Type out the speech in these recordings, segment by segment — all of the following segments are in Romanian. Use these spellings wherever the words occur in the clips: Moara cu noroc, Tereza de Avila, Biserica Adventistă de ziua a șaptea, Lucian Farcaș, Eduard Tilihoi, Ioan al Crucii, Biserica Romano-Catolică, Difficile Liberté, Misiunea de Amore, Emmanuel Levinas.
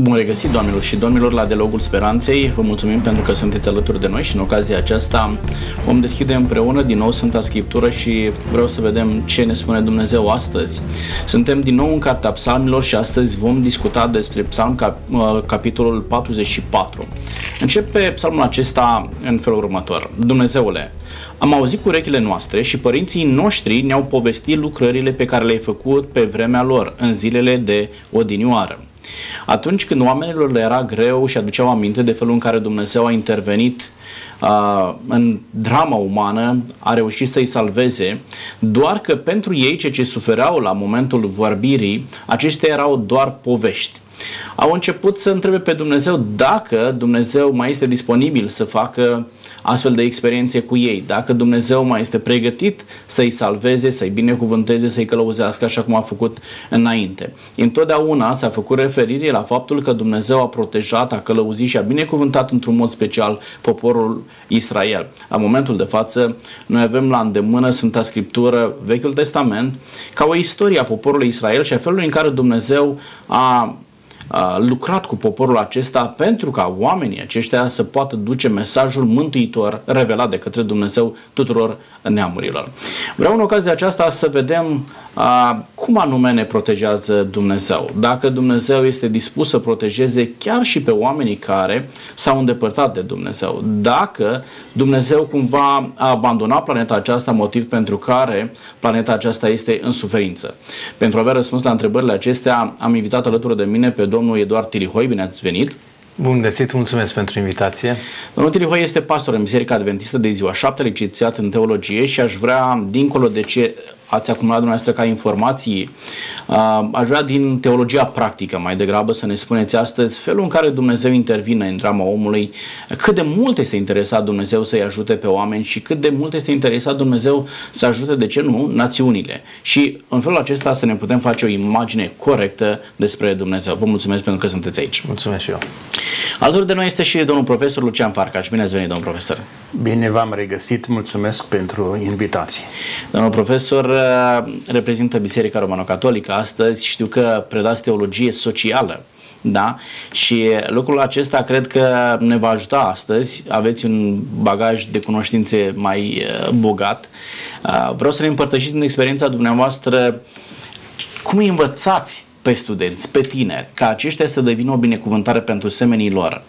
Bun regăsit, doamnelor și domnilor, la Dialogul Speranței. Vă mulțumim pentru că sunteți alături de noi și în ocazia aceasta vom deschide împreună din nou Sfânta Scriptură și vreau să vedem ce ne spune Dumnezeu astăzi. Suntem din nou în Cartea Psalmilor și astăzi vom discuta despre Psalm, capitolul 44. Începe psalmul acesta în felul următor. Dumnezeule, am auzit cu urechile noastre și părinții noștri ne-au povestit lucrările pe care le-ai făcut pe vremea lor, în zilele de odinioară. Atunci când oamenilor le era greu și aduceau aminte de felul în care Dumnezeu a intervenit în drama umană, a reușit să-i salveze, doar că pentru ei, cei ce sufereau la momentul vorbirii, acestea erau doar povești. Au început să întrebe pe Dumnezeu dacă Dumnezeu mai este disponibil să facă astfel de experiențe cu ei, dacă Dumnezeu mai este pregătit să-i salveze, să-i binecuvânteze, să-i călăuzească așa cum a făcut înainte. Întotdeauna s-a făcut referire la faptul că Dumnezeu a protejat, a călăuzit și a binecuvântat într-un mod special poporul Israel. La momentul de față, noi avem la îndemână Sfânta Scriptură, Vechiul Testament, ca o istorie a poporului Israel și a felului în care Dumnezeu a lucrat cu poporul acesta pentru ca oamenii aceștia să poată duce mesajul mântuitor revelat de către Dumnezeu tuturor neamurilor. Vreau în ocazia aceasta să vedem cum anume ne protejează Dumnezeu. Dacă Dumnezeu este dispus să protejeze chiar și pe oamenii care s-au îndepărtat de Dumnezeu. Dacă Dumnezeu cumva a abandonat planeta aceasta, motiv pentru care planeta aceasta este în suferință. Pentru a avea răspuns la întrebările acestea, am invitat alături de mine pe domnul Eduard Tilihoi. Bine ați venit! Bun găsit, mulțumesc pentru invitație. Domnul Tilihoi este pastor în Biserica Adventistă de ziua a șaptea, licențiat în teologie și aș vrea, dincolo de ce ați acumulat dumneavoastră ca informații, aș vrea din teologia practică mai degrabă să ne spuneți astăzi felul în care Dumnezeu intervine în drama omului, cât de mult este interesat Dumnezeu să-i ajute pe oameni și cât de mult este interesat Dumnezeu să ajute, de ce nu, națiunile. Și în felul acesta să ne putem face o imagine corectă despre Dumnezeu. Vă mulțumesc pentru că sunteți aici. Mulțumesc și eu. Alături de noi este și domnul profesor Lucian Farcaș. Bine ați venit, domnul profesor. Bine v-am regăsit. Mulțumesc pentru invitație. Domnul profesor reprezintă Biserica Romano-Catolică astăzi. Știu că predați teologie socială, da? Și lucrul acesta cred că ne va ajuta astăzi. Aveți un bagaj de cunoștințe mai bogat. Vreau să ne împărtășiți din experiența dumneavoastră cum îi învățați pe studenți, pe tineri, ca aceștia să devină o binecuvântare pentru semenii lor.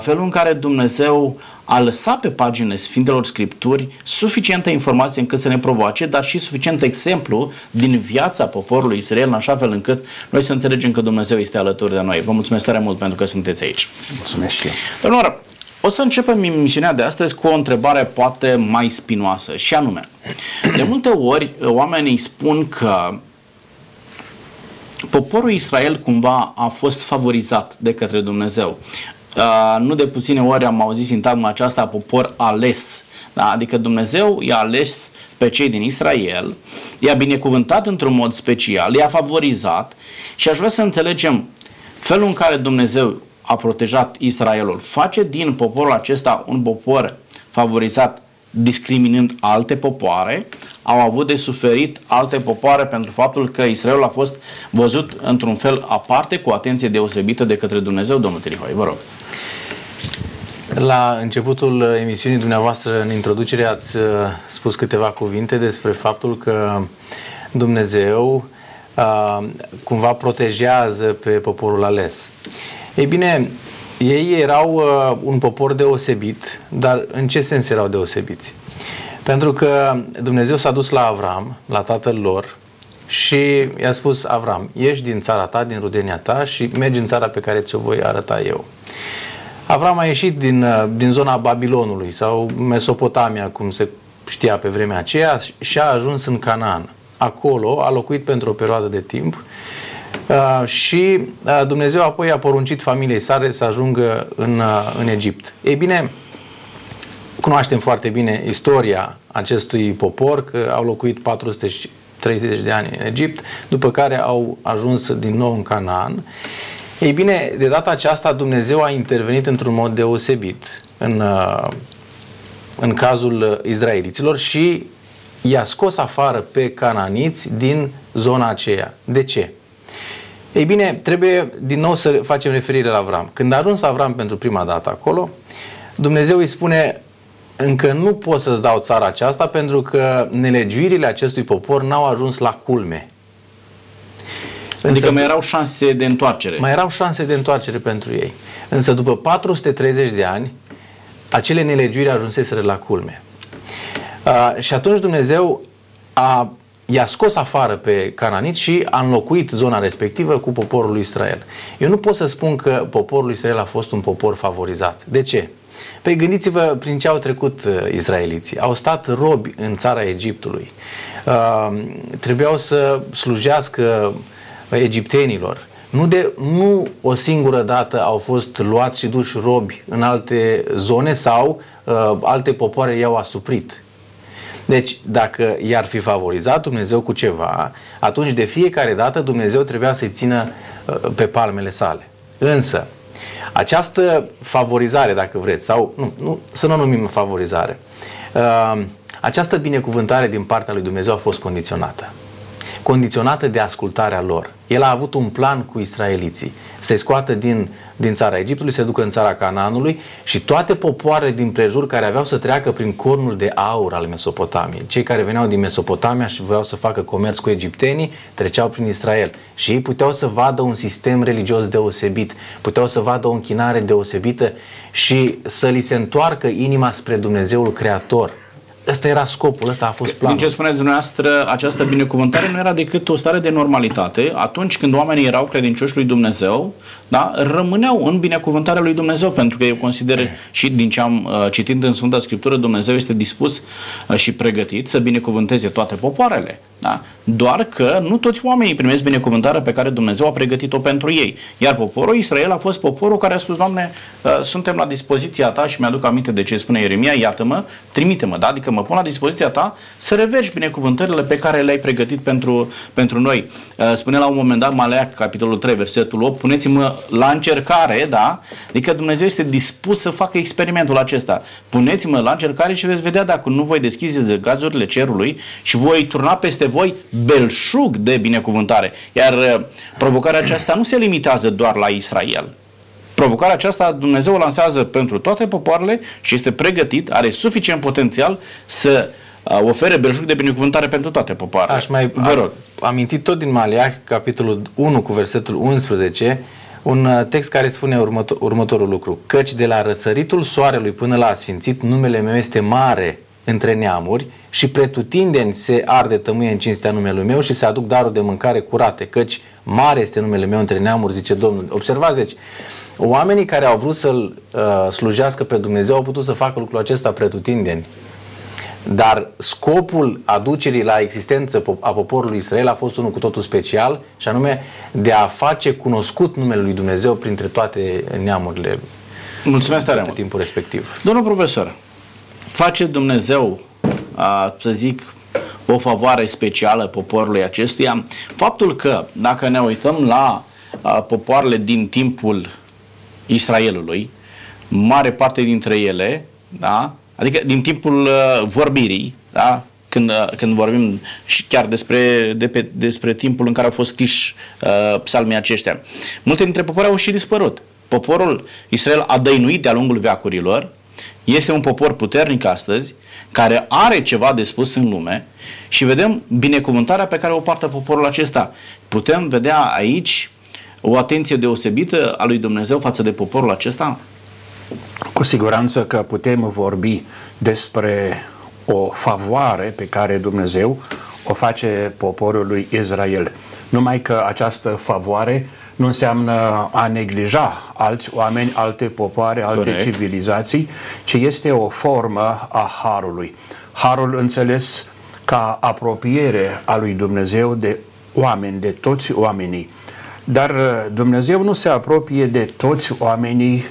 Felul în care Dumnezeu a lăsat pe paginile Sfintelor Scripturi suficientă informație încât să ne provoace, dar și suficient exemplu din viața poporului Israel, în așa fel încât noi să înțelegem că Dumnezeu este alături de noi. Vă mulțumesc tare mult pentru că sunteți aici. Mulțumesc și eu. Domnilor, o să începem emisiunea de astăzi cu o întrebare poate mai spinoasă, și anume, de multe ori oamenii spun că poporul Israel cumva a fost favorizat de către Dumnezeu. Nu de puține ori am auzit sintagma aceasta, popor ales. Da? Adică Dumnezeu i-a ales pe cei din Israel, i-a binecuvântat într-un mod special, i-a favorizat și aș vrea să înțelegem felul în care Dumnezeu a protejat Israelul. Face din poporul acesta un popor favorizat discriminând alte popoare? Au avut de suferit alte popoare pentru faptul că Israelul a fost văzut într-un fel aparte, cu atenție deosebită de către Dumnezeu? Domnul Tilihoi, vă rog. La începutul emisiunii dumneavoastră, în introducere, ați spus câteva cuvinte despre faptul că Dumnezeu cumva protejează pe poporul ales. Ei bine, ei erau un popor deosebit, dar în ce sens erau deosebiți? Pentru că Dumnezeu s-a dus la Avram, la tatăl lor, și i-a spus: Avram, ieși din țara ta, din rudenia ta și mergi în țara pe care ți-o voi arăta eu. Avram a ieșit din zona Babilonului sau Mesopotamia, cum se știa pe vremea aceea, și a ajuns în Canaan. Acolo a locuit pentru o perioadă de timp și Dumnezeu apoi a poruncit familiei sale să ajungă în Egipt. Ei bine, cunoaștem foarte bine istoria acestui popor, că au locuit 430 de ani în Egipt, după care au ajuns din nou în Canaan. Ei bine, de data aceasta Dumnezeu a intervenit într-un mod deosebit în cazul izraeliților și i-a scos afară pe cananiți din zona aceea. De ce? Ei bine, trebuie din nou să facem referire la Avram. Când a ajuns Avram pentru prima dată acolo, Dumnezeu îi spune: încă nu pot să-ți dau țara aceasta pentru că nelegiuirile acestui popor n-au ajuns la culme. Adică însă, mai erau șanse de întoarcere. Mai erau șanse de întoarcere pentru ei. Însă după 430 de ani, acele nelegiuiri ajunseseră la culme. Și atunci Dumnezeu i-a scos afară pe cananiți și a înlocuit zona respectivă cu poporul lui Israel. Eu nu pot să spun că poporul lui Israel a fost un popor favorizat. De ce? Păi gândiți-vă prin ce au trecut izraeliții. Au stat robi în țara Egiptului. Trebuiau să slujească egiptenilor. Nu o singură dată au fost luați și duși robi în alte zone sau alte popoare i-au asuprit. Deci, dacă i-ar fi favorizat Dumnezeu cu ceva, atunci de fiecare dată Dumnezeu trebuia să-i țină pe palmele sale. Însă, această favorizare, dacă vreți, sau să nu o numim favorizare, această binecuvântare din partea lui Dumnezeu a fost condiționată. Condiționată de ascultarea lor. El a avut un plan cu israeliții. Să-i scoată din țara Egiptului, să-i ducă în țara Canaanului și toate popoarele din prejur care aveau să treacă prin cornul de aur al Mesopotamiei. Cei care veneau din Mesopotamia și voiau să facă comerț cu egiptenii, treceau prin Israel. Și ei puteau să vadă un sistem religios deosebit, puteau să vadă o închinare deosebită și să li se întoarcă inima spre Dumnezeul Creator. Ăsta era scopul, ăsta a fost planul. Din ce spuneți dumneavoastră, această binecuvântare nu era decât o stare de normalitate. Atunci când oamenii erau credincioși lui Dumnezeu, da, rămâneau în binecuvântarea lui Dumnezeu, pentru că eu consider și din ce am citit în Sfânta Scriptură, Dumnezeu este dispus și pregătit să binecuvânteze toate popoarele. Da? Doar că nu toți oamenii primesc binecuvântarea pe care Dumnezeu a pregătit-o pentru ei. Iar poporul Israel a fost poporul care a spus: Doamne, suntem la dispoziția Ta. Și mi-aduc aminte de ce spune Ieremia: iată-mă, trimite-mă, da? Adică mă pun la dispoziția Ta să reverși binecuvântările pe care le-ai pregătit pentru noi. Spune la un moment dat Maleac, capitolul 3, versetul 8: puneți-mă la încercare, da? Adică Dumnezeu este dispus să facă experimentul acesta. Puneți-mă la încercare și veți vedea dacă nu voi deschizi gazurile cerului și voi turna peste voi belșug de binecuvântare. Iar provocarea aceasta nu se limitează doar la Israel. Provocarea aceasta Dumnezeu o lansează pentru toate popoarele și este pregătit, are suficient potențial să ofere belșug de binecuvântare pentru toate popoarele. Aș mai aminti tot din Maleac, capitolul 1 cu versetul 11, un text care spune următorul lucru: căci de la răsăritul soarelui până la asfințit, numele meu este mare între neamuri și pretutindeni se arde tămâie în cinstea numelui meu și se aduc daruri de mâncare curate, căci mare este numele meu între neamuri, zice Domnul. Observați, deci, oamenii care au vrut să-L slujească pe Dumnezeu au putut să facă lucrul acesta pretutindeni. Dar scopul aducerii la existență a poporului Israel a fost unul cu totul special, și anume de a face cunoscut numele lui Dumnezeu printre toate neamurile. Mulțumesc tare mult. În timpul respectiv. Domnul profesor, face Dumnezeu, să zic, o favoare specială poporului acestuia? Faptul că, dacă ne uităm la popoarele din timpul Israelului, mare parte dintre ele, da, adică din timpul vorbirii, da, când vorbim și chiar despre timpul în care au fost scriși psalmii aceștia, multe dintre popoare au și dispărut. Poporul Israel a dăinuit de-a lungul veacurilor. Este un popor puternic astăzi, care are ceva de spus în lume și vedem binecuvântarea pe care o poartă poporul acesta. Putem vedea aici o atenție deosebită a lui Dumnezeu față de poporul acesta? Cu siguranță că putem vorbi despre o favoare pe care Dumnezeu o face poporului Israel. Numai că această favoare nu înseamnă a neglija alți oameni, alte popoare, alte civilizații, ci este o formă a harului. Harul înțeles ca apropiere a lui Dumnezeu de oameni, de toți oamenii. Dar Dumnezeu nu se apropie de toți oamenii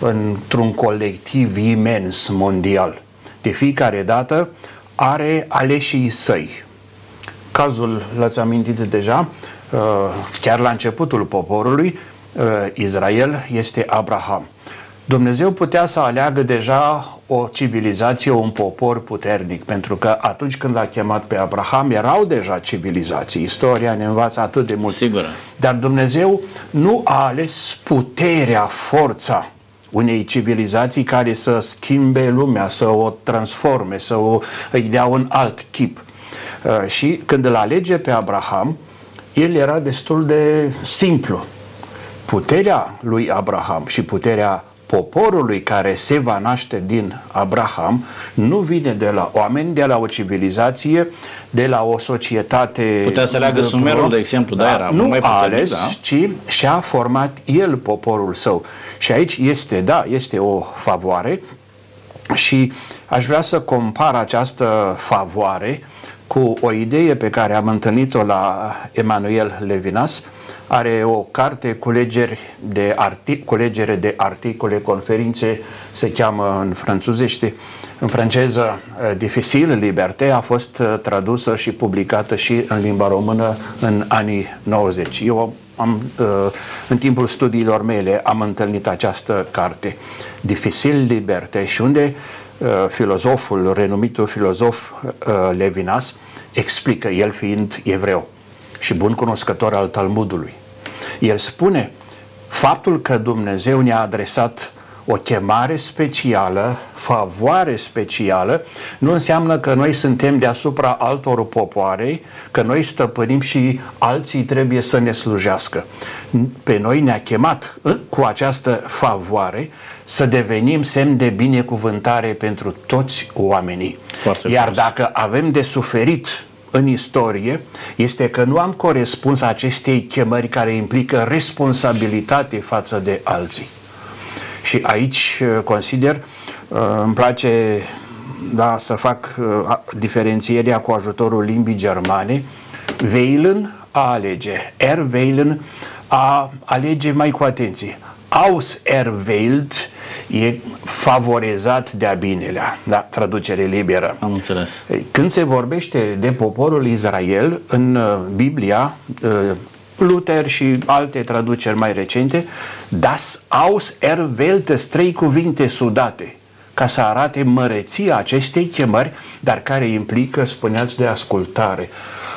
într-un colectiv imens, mondial. De fiecare dată are aleșii săi. Cazul l-ați amintit deja, chiar la începutul poporului Israel, este Abraham. Dumnezeu putea să aleagă deja o civilizație, un popor puternic, pentru că atunci când l-a chemat pe Abraham erau deja civilizații. Istoria ne învață atât de mult. Sigur. Dar Dumnezeu nu a ales puterea, forța unei civilizații care să schimbe lumea, să o transforme, să îi dea un alt chip. Și când îl alege pe Abraham, el era destul de simplu. Puterea lui Abraham și puterea poporului care se va naște din Abraham nu vine de la oameni, de la o civilizație, de la o societate. Putea să leagă Sumerul, de exemplu, da, era nu mai ales, da? Ci și-a format el poporul său. Și aici este, da, este o favoare și aș vrea să compar această favoare cu o idee pe care am întâlnit-o la Emmanuel Levinas. Are o carte, culegere de articole, conferințe, se cheamă în franțuzește, în franceză Difficile Liberté, a fost tradusă și publicată și în limba română în anii 90. Eu am, în timpul studiilor mele, am întâlnit această carte, Difficile Liberté, și unde filozoful, renumitul filozof Levinas, explică, el fiind evreu și bun cunoscător al Talmudului. El spune, faptul că Dumnezeu ne-a adresat o chemare specială, favoare specială, nu înseamnă că noi suntem deasupra altor popoare, că noi stăpânim și alții trebuie să ne slujească. Pe noi ne-a chemat cu această favoare să devenim semn de binecuvântare pentru toți oamenii. Foarte Iar frumos. Dacă avem de suferit în istorie, este că nu am corespuns acestei chemări care implică responsabilitate față de alții. Și aici consider, îmi place, da, să fac diferențierea cu ajutorul limbii germane. Wählen, a alege. Erwählen, a alege mai cu atenție. Auserwählt e favorizat de-a binelea, da, traducere liberă. Am înțeles. Când se vorbește de poporul Israel, în Biblia, Luther și alte traduceri mai recente, das Auserwähltes, trei cuvinte sudate, ca să arate măreția acestei chemări, dar care implică, spuneați, de ascultare.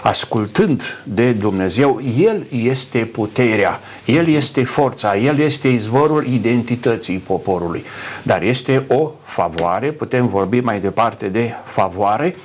Ascultând de Dumnezeu, El este puterea, El este forța, El este izvorul identității poporului. Dar este o favoare, putem vorbi mai departe de favoare,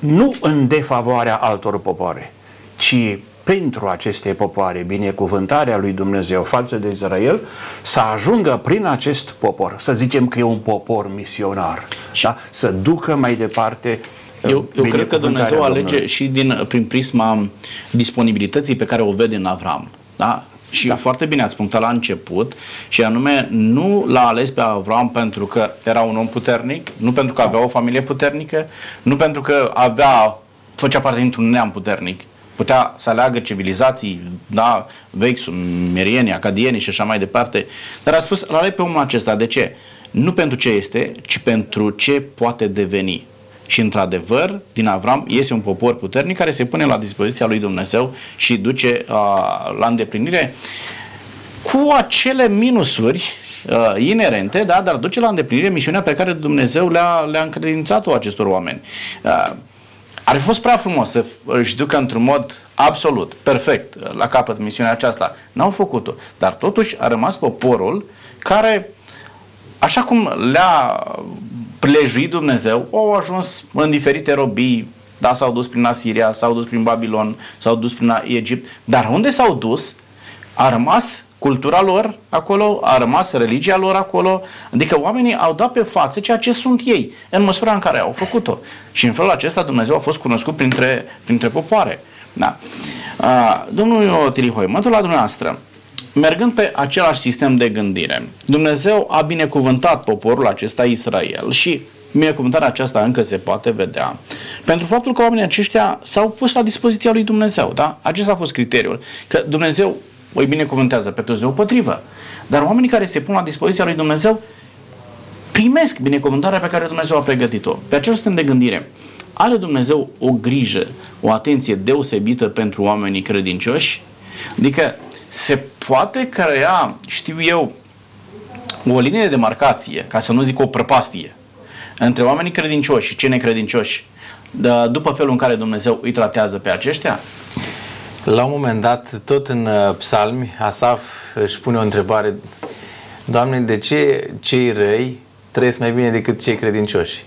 nu în defavoarea altor popoare, ci pentru aceste popoare, binecuvântarea lui Dumnezeu față de Israel, să ajungă prin acest popor, să zicem că e un popor misionar, da? Să ducă mai departe. Eu cred că Dumnezeu alege și prin prisma disponibilității pe care o vede în Avram. Da? Și da, foarte bine ați punctat la început, și anume nu l-a ales pe Avram pentru că era un om puternic, nu pentru că avea o familie puternică, nu pentru că făcea parte dintr-un neam puternic. Putea să aleagă civilizații, da, vechi, sumerieni, acadieni și așa mai departe, dar a spus, l-a ales pe omul acesta. De ce? Nu pentru ce este, ci pentru ce poate deveni. Și într-adevăr, din Avram iese un popor puternic care se pune la dispoziția lui Dumnezeu și duce la îndeplinire, cu acele minusuri inerente, da, dar duce la îndeplinire misiunea pe care Dumnezeu le-a încredințat-o acestor oameni. Ar fi fost prea frumos să își ducă într-un mod absolut, perfect, la capăt misiunea aceasta. N-au făcut-o, dar totuși a rămas poporul care, așa cum le-a plejuit Dumnezeu, au ajuns în diferite robii, da, s-au dus prin Asiria, s-au dus prin Babilon, s-au dus prin Egipt, dar unde s-au dus, a rămas cultura lor acolo, a rămas religia lor acolo, adică oamenii au dat pe față ceea ce sunt ei, în măsura în care au făcut-o. Și în felul acesta Dumnezeu a fost cunoscut printre popoare. Da. Domnul Tilihoi, mă duc la dumneavoastră. Mergând pe același sistem de gândire, Dumnezeu a binecuvântat poporul acesta Israel și binecuvântarea aceasta încă se poate vedea pentru faptul că oamenii aceștia s-au pus la dispoziția lui Dumnezeu, da? Acesta a fost criteriul, că Dumnezeu îi binecuvântează pe toți deopotrivă, dar oamenii care se pun la dispoziția lui Dumnezeu primesc binecuvântarea pe care Dumnezeu a pregătit-o. Pe acel sistem de gândire, are Dumnezeu o grijă, o atenție deosebită pentru oamenii credincioși? Adică se poate crea, știu eu, o linie de demarcație, ca să nu zic o prăpastie, între oamenii credincioși și cei necredincioși, după felul în care Dumnezeu îi tratează pe aceștia? La un moment dat, tot în Psalmi, Asaf își pune o întrebare: Doamne, de ce cei răi trăiesc mai bine decât cei credincioși?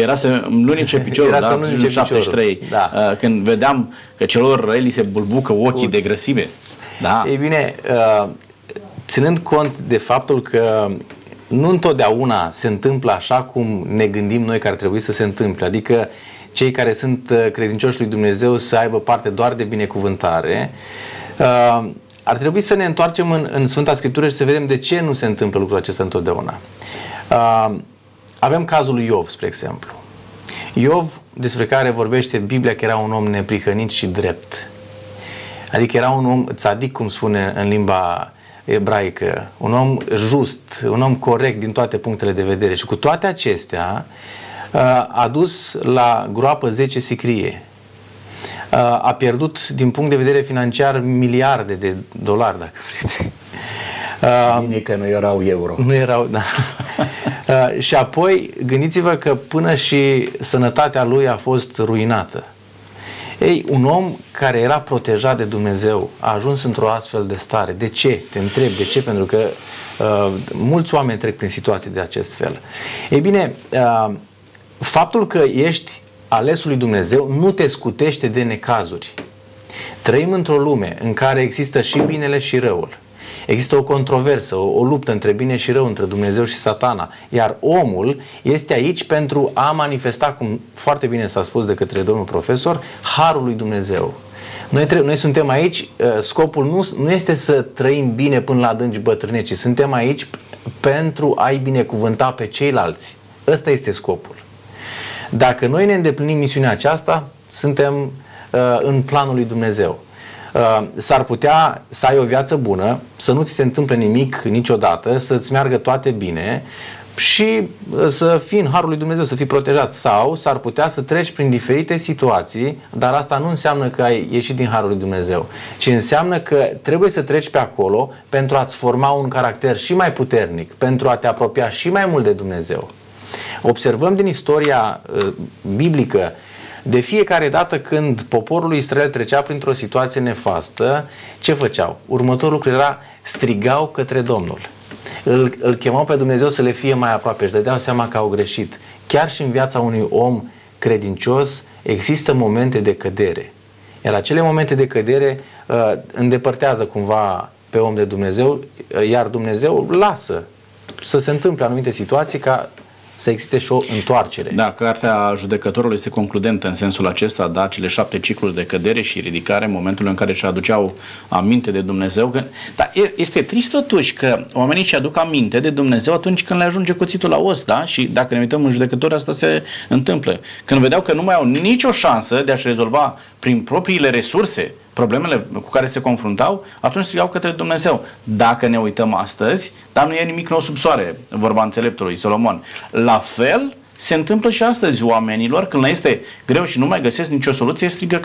Era să mlunice piciorul, era să mlunice piciorul. 73, da. Când vedeam că celor răi li se bulbucă ochii de grăsime. Da. Ei bine, ținând cont de faptul că nu întotdeauna se întâmplă așa cum ne gândim noi că ar trebui să se întâmple, adică cei care sunt credincioși lui Dumnezeu să aibă parte doar de binecuvântare, ar trebui să ne întoarcem în Sfânta Scriptură și să vedem de ce nu se întâmplă lucrul acesta întotdeauna. Avem cazul lui Iov, spre exemplu. Iov, despre care vorbește Biblia că era un om neprihănit și drept. Adică era un om tzadic, cum spune în limba ebraică, un om just, un om corect din toate punctele de vedere. Și cu toate acestea a dus la groapă 10 sicrie. A pierdut din punct de vedere financiar miliarde de dolari, dacă vreți. Bine că nu erau euro. Nu erau, da. Și apoi, gândiți-vă că până și sănătatea lui a fost ruinată. Ei, un om care era protejat de Dumnezeu a ajuns într-o astfel de stare. De ce? Te întreb de ce, pentru că mulți oameni trec prin situații de acest fel. Ei bine, faptul că ești alesul lui Dumnezeu nu te scutește de necazuri. Trăim într-o lume în care există și binele și răul. Există o controversă, o luptă între bine și rău, între Dumnezeu și Satana. Iar omul este aici pentru a manifesta, cum foarte bine s-a spus de către domnul profesor, harul lui Dumnezeu. Noi suntem aici, scopul nu este să trăim bine până la adânci bătrâneți, ci suntem aici pentru a-i binecuvânta pe ceilalți. Ăsta este scopul. Dacă noi ne îndeplinim misiunea aceasta, suntem în planul lui Dumnezeu. S-ar putea să ai o viață bună, să nu ți se întâmple nimic niciodată, să-ți meargă toate bine și să fii în harul lui Dumnezeu, să fii protejat. Sau s-ar putea să treci prin diferite situații, dar asta nu înseamnă că ai ieșit din harul lui Dumnezeu, ci înseamnă că trebuie să treci pe acolo pentru a-ți forma un caracter și mai puternic, pentru a te apropia și mai mult de Dumnezeu. Observăm din istoria biblică, de fiecare dată când poporul lui Israel trecea printr-o situație nefastă, ce făceau? Următorul lucru era: strigau către Domnul. Îl chemau pe Dumnezeu să le fie mai aproape, își dădeau seama că au greșit. Chiar și în viața unui om credincios există momente de cădere. Iar acele momente de cădere îndepărtează cumva pe om de Dumnezeu, iar Dumnezeu lasă să se întâmple anumite situații ca să existe și o întoarcere. Da, cartea judecătorului este concludentă în sensul acesta, da, cele 7 cicluri de cădere și ridicare, în momentul în care își aduceau aminte de Dumnezeu. Dar este trist totuși că oamenii își aduc aminte de Dumnezeu atunci când le ajunge cuțitul la os, da? Și dacă ne uităm în judecători, asta se întâmplă. Când vedeau că nu mai au nicio șansă de a-și rezolva prin propriile resurse problemele cu care se confruntau, atunci strigau către Dumnezeu. Dacă ne uităm astăzi, dar nu e nimic nou sub soare, vorba înțeleptului Solomon. La fel se întâmplă și astăzi oamenilor, când le este greu și nu mai găsesc nicio soluție, strigă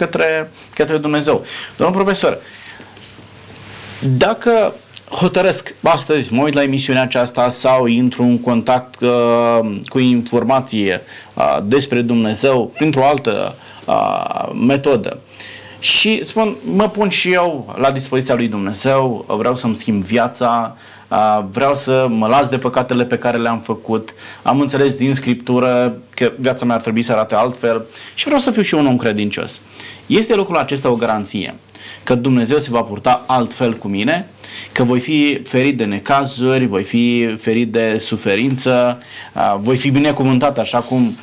către Dumnezeu. Domnul profesor, dacă hotărăsc astăzi, mă uit la emisiunea aceasta sau intru în contact cu informație despre Dumnezeu printr-o altă metodă, și spun, mă pun și eu la dispoziția lui Dumnezeu, vreau să-mi schimb viața, vreau să mă las de păcatele pe care le-am făcut, am înțeles din Scriptură că viața mea ar trebui să arate altfel și vreau să fiu și un om credincios. Este lucrul acesta o garanție că Dumnezeu se va purta altfel cu mine, că voi fi ferit de necazuri, voi fi ferit de suferință, voi fi binecuvântat, așa cum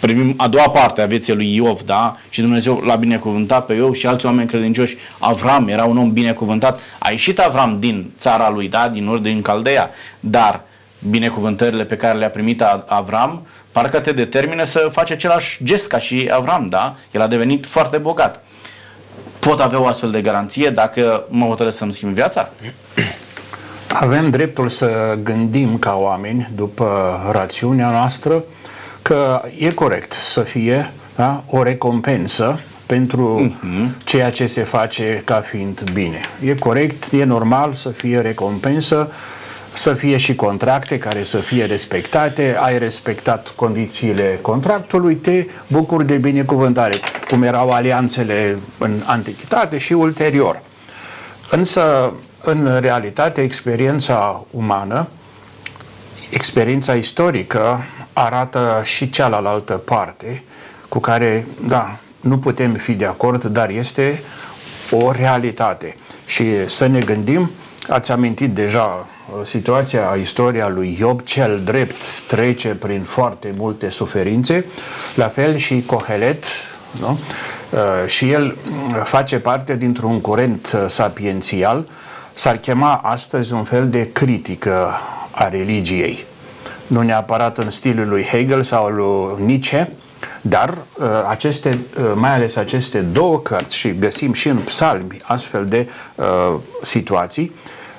primim a doua parte a vieții lui Iov, da? Și Dumnezeu l-a binecuvântat pe Iov și alți oameni credincioși. Avram era un om binecuvântat. A ieșit Avram din țara lui, da? Din Ur, din Caldeea. Dar binecuvântările pe care le-a primit Avram parcă te determină să faci același gest ca și Avram, da? El a devenit foarte bogat. Pot avea o astfel de garanție dacă mă hotărăsc să-mi schimb viața? Avem dreptul să gândim ca oameni, după rațiunea noastră, că e corect să fie, da, o recompensă pentru ceea ce se face ca fiind bine. E corect, e normal să fie recompensă să fie și contracte care să fie respectate, ai respectat condițiile contractului, te bucuri de binecuvântare, cum erau alianțele în antichitate și ulterior. Însă, în realitate, experiența umană, experiența istorică arată și cealaltă parte cu care, da, nu putem fi de acord, dar este o realitate. Și să ne gândim, ați amintit deja situația, istoria lui Iob, cel drept trece prin foarte multe suferințe, la fel și Cohelet, nu? Și el face parte dintr-un curent sapiențial, s-ar chema astăzi un fel de critică a religiei. Nu neapărat în stilul lui Hegel sau lui Nietzsche, dar mai ales aceste două cărți, și găsim și în psalmi astfel de situații,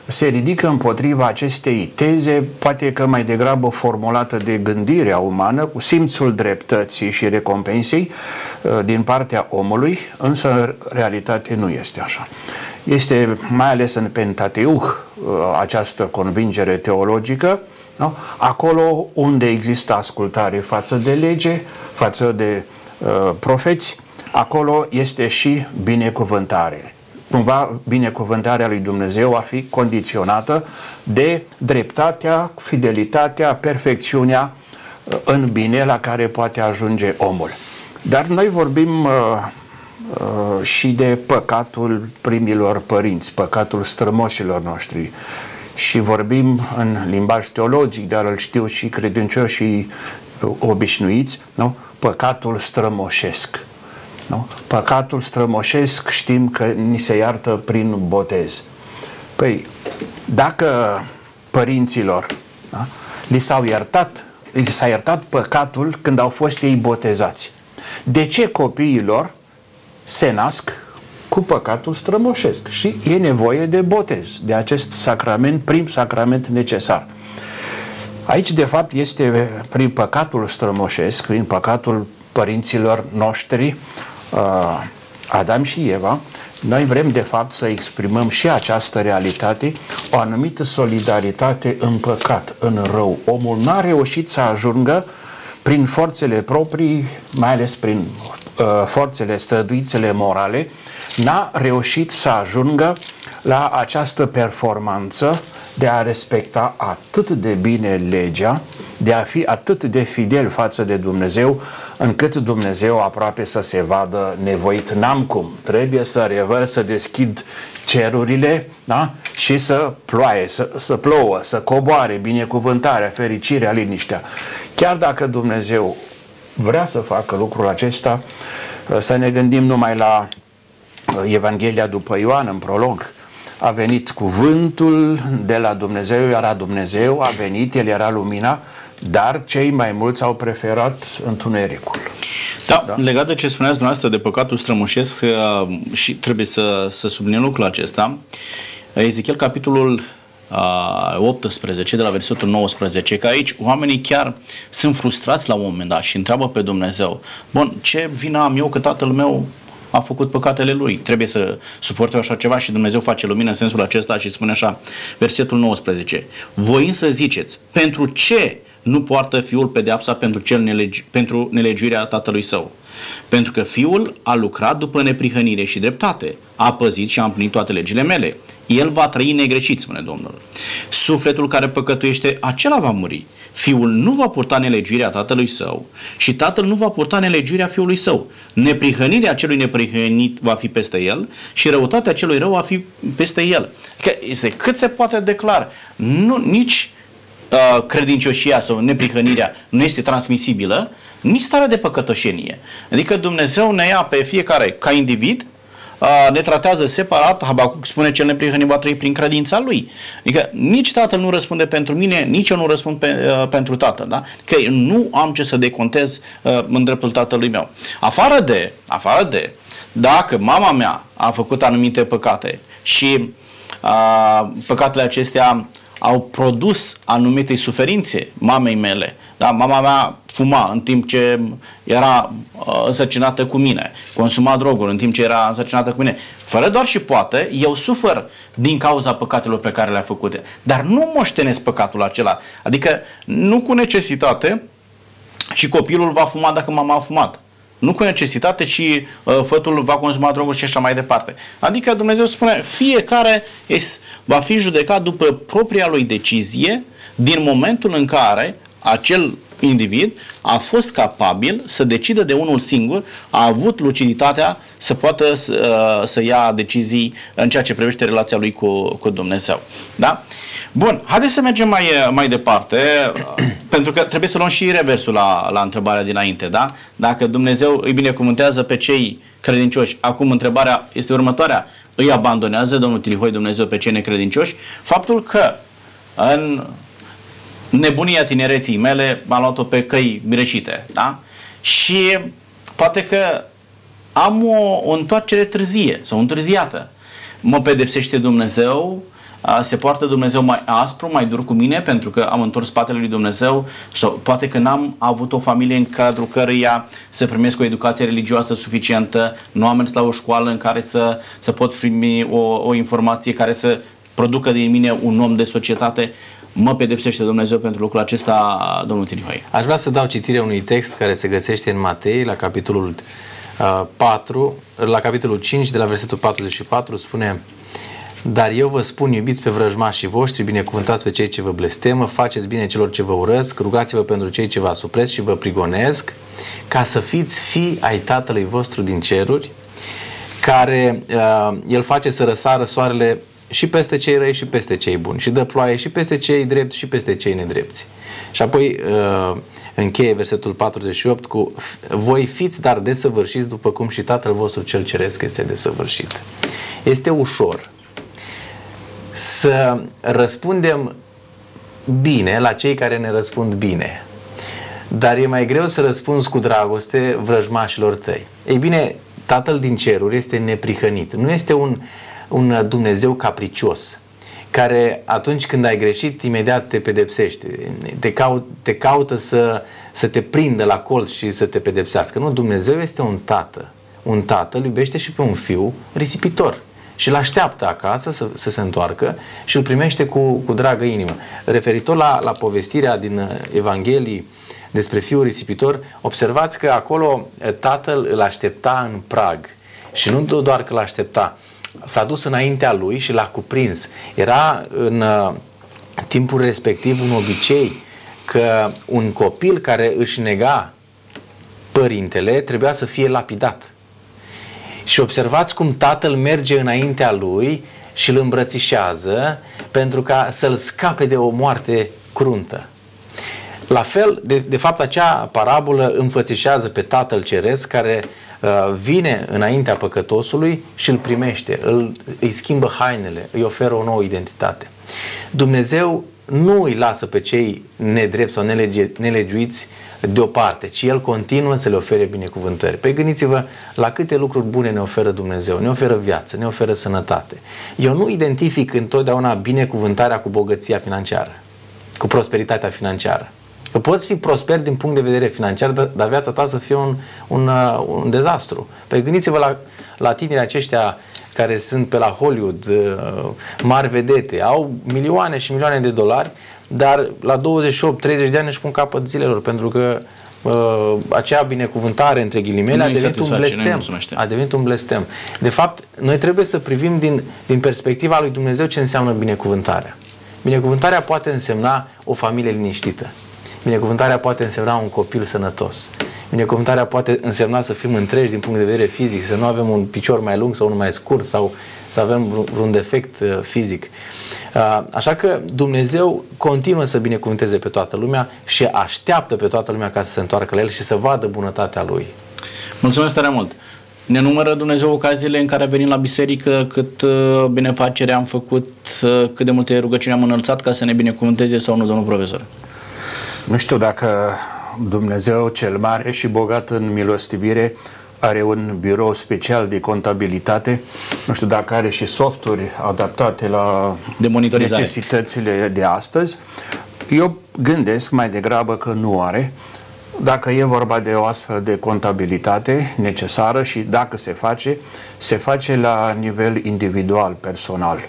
se ridică împotriva acestei teze, poate că mai degrabă formulată de gândirea umană, cu simțul dreptății și recompensei din partea omului, însă în realitate nu este așa. Este mai ales în Pentateuch această convingere teologică, nu? Acolo unde există ascultare față de lege, față de profeți, acolo este și binecuvântare. Cumva binecuvântarea lui Dumnezeu ar fi condiționată de dreptatea, fidelitatea, perfecțiunea în bine la care poate ajunge omul. Dar noi vorbim și de păcatul primilor părinți, păcatul strămoșilor noștri. Și vorbim în limbaj teologic, dar îl știu și credincioșii obișnuiți, nu? Păcatul strămoșesc. Nu? Păcatul strămoșesc știm că ni se iartă prin botez. Păi, dacă părinților, da, li s-a iertat păcatul când au fost ei botezați, de ce copiilor se nasc cu păcatul strămoșesc? Și e nevoie de botez, de acest sacrament, prim sacrament necesar. Aici, de fapt, este prin păcatul strămoșesc, prin păcatul părinților noștri, Adam și Eva, noi vrem, de fapt, să exprimăm și această realitate, o anumită solidaritate în păcat, în rău. Omul n-a reușit să ajungă prin forțele proprii, mai ales prin forțele, străduințele morale, n-a reușit să ajungă la această performanță de a respecta atât de bine legea, de a fi atât de fidel față de Dumnezeu, încât Dumnezeu aproape să se vadă nevoit. N-am cum, trebuie să revărs, să deschid cerurile, da? Și să ploaie, să plouă, să coboare binecuvântarea, fericirea, liniștea. Chiar dacă Dumnezeu vrea să facă lucrul acesta, să ne gândim numai la Evanghelia după Ioan, în prolog, a venit cuvântul de la Dumnezeu, era Dumnezeu, a venit, El era lumina, dar cei mai mulți au preferat întunericul. Da, da? Legat de ce spuneați dumneavoastră de păcatul strămoșesc, și trebuie să subliniem lucrul acesta, Ezechiel capitolul 18, de la versetul 19, că aici oamenii chiar sunt frustrați la un moment dat și întreabă pe Dumnezeu: bun, ce vină am eu că tatăl meu a făcut păcatele lui? Trebuie să suporte așa ceva? Și Dumnezeu face lumină în sensul acesta și spune așa, versetul 19: voi însă ziceți, pentru ce nu poartă fiul pedeapsa pentru nelegiuirea tatălui său? Pentru că fiul a lucrat după neprihănire și dreptate, a păzit și a împlinit toate legile mele. El va trăi negreșit, spune Domnul. Sufletul care păcătuiește, acela va muri. Fiul nu va purta nelegiuirea tatălui său și tatăl nu va purta nelegiuirea fiului său. Neprihănirea celui neprihănit va fi peste el și răutatea celui rău va fi peste el. Că este cât se poate de clar. Nu, nici credincioșia sau neprihănirea nu este transmisibilă, nici starea de păcătoșenie. Adică Dumnezeu ne ia pe fiecare ca individ, ne tratează separat. Habacuc spune: cel neprihănit va trăi prin credința lui. Adică nici tatăl nu răspunde pentru mine, nici eu nu răspund pentru tatăl. Da? Că eu nu am ce să decontez în dreptul tatălui meu. Afară de, dacă mama mea a făcut anumite păcate și păcatele acestea au produs anumite suferințe mamei mele, da? Mama mea fuma în timp ce era însărcinată cu mine, consuma droguri în timp ce era însărcinată cu mine. Fără doar și poate, eu sufăr din cauza păcatelor pe care le-a făcut. Dar nu moștenesc păcatul acela. Adică nu cu necesitate și copilul va fuma dacă mama a fumat. Nu cu necesitate, ci fătul va consuma droguri și așa mai departe. Adică Dumnezeu spune, fiecare va fi judecat după propria lui decizie din momentul în care acel individ a fost capabil să decidă de unul singur, a avut luciditatea să poată să ia decizii în ceea ce privește relația lui cu Dumnezeu. Da? Bun, haideți să mergem mai departe, pentru că trebuie să luăm și reversul la întrebarea dinainte, da? Dacă Dumnezeu îi binecuvântează pe cei credincioși, acum întrebarea este următoarea, îi abandonează domnul Tilihoi Dumnezeu pe cei necredincioși? Faptul că în nebunia tinereții mele m-a luat-o pe căi greșite, da? Și poate că am o întoarcere târzie sau întârziată. Mă pedepsește Dumnezeu, se poartă Dumnezeu mai aspru, mai dur cu mine pentru că am întors spatele lui Dumnezeu sau poate că n-am avut o familie în cadrul căreia să primesc o educație religioasă suficientă, nu am mers la o școală în care să pot primi o informație care să producă din mine un om de societate. Mă pedepsește Dumnezeu pentru lucrul acesta, domnul Tilihoi. Aș vrea să dau citire unui text care se găsește în Matei, la capitolul 5, de la versetul 44, spune: Dar eu vă spun, iubiți pe vrăjmașii voștri, binecuvântați pe cei ce vă blestemă, faceți bine celor ce vă urăsc, rugați-vă pentru cei ce vă asupresc și vă prigonesc, ca să fiți fii ai Tatălui vostru din ceruri, care El face să răsară soarele și peste cei răi și peste cei buni, și dă ploaie și peste cei drepți și peste cei nedrepți. Și apoi încheie versetul 48 cu: Voi fiți dar desăvârșiți după cum și Tatăl vostru cel ceresc este desăvârșit. Este ușor să răspundem bine la cei care ne răspund bine, dar e mai greu să răspunzi cu dragoste vrăjmașilor tăi. Ei bine, Tatăl din ceruri este neprihănit. Nu este un Dumnezeu capricios, care atunci când ai greșit, imediat te pedepsește, te caută să te prindă la colț și să te pedepsească. Nu, Dumnezeu este un tată. Un tată îl iubește și pe un fiu risipitor și îl așteaptă acasă să se întoarcă și îl primește cu dragă inimă. Referitor la povestirea din Evanghelii despre fiul risipitor, observați că acolo tatăl îl aștepta în prag și nu doar că îl aștepta, s-a dus înaintea lui și l-a cuprins. Era în timpul respectiv un obicei că un copil care își nega părintele trebuia să fie lapidat. Și observați cum tatăl merge înaintea lui și îl îmbrățișează pentru ca să-l scape de o moarte cruntă. La fel, de fapt, acea parabolă înfățișează pe Tatăl Ceresc care vine înaintea păcătosului și îl primește, îi schimbă hainele, îi oferă o nouă identitate. Dumnezeu nu îi lasă pe cei nedrepți sau nelegiuiți deoparte, ci El continuă să le ofere binecuvântări. Păi gândiți-vă la câte lucruri bune ne oferă Dumnezeu, ne oferă viață, ne oferă sănătate. Eu nu identific întotdeauna binecuvântarea cu bogăția financiară, cu prosperitatea financiară. Că poți fi prosper din punct de vedere financiar, dar viața ta să fie un dezastru. Păi gândiți-vă la tinerii aceștia care sunt pe la Hollywood, mari vedete, au milioane și milioane de dolari, dar la 28-30 de ani își pun capăt zilelor, pentru că acea binecuvântare, între ghilimele, a devenit un blestem. De fapt, noi trebuie să privim din perspectiva lui Dumnezeu ce înseamnă binecuvântarea. Binecuvântarea poate însemna o familie liniștită. Binecuvântarea poate însemna un copil sănătos. Binecuvântarea poate însemna să fim întregi din punct de vedere fizic, să nu avem un picior mai lung sau unul mai scurt sau să avem vreun defect fizic. Așa că Dumnezeu continuă să binecuvânteze pe toată lumea și așteaptă pe toată lumea ca să se întoarcă la El și să vadă bunătatea Lui. Mulțumesc tare mult! Ne numără Dumnezeu ocaziile în care a venit la biserică, cât binefacere am făcut, cât de multe rugăciuni am înălțat ca să ne binecuvânteze sau nu, domnul profesor? Nu știu dacă Dumnezeu cel mare și bogat în milostivire are un birou special de contabilitate, nu știu dacă are și softuri adaptate la necesitățile de astăzi. Eu gândesc mai degrabă că nu are, dacă e vorba de o astfel de contabilitate necesară și dacă se face, se face la nivel individual, personal.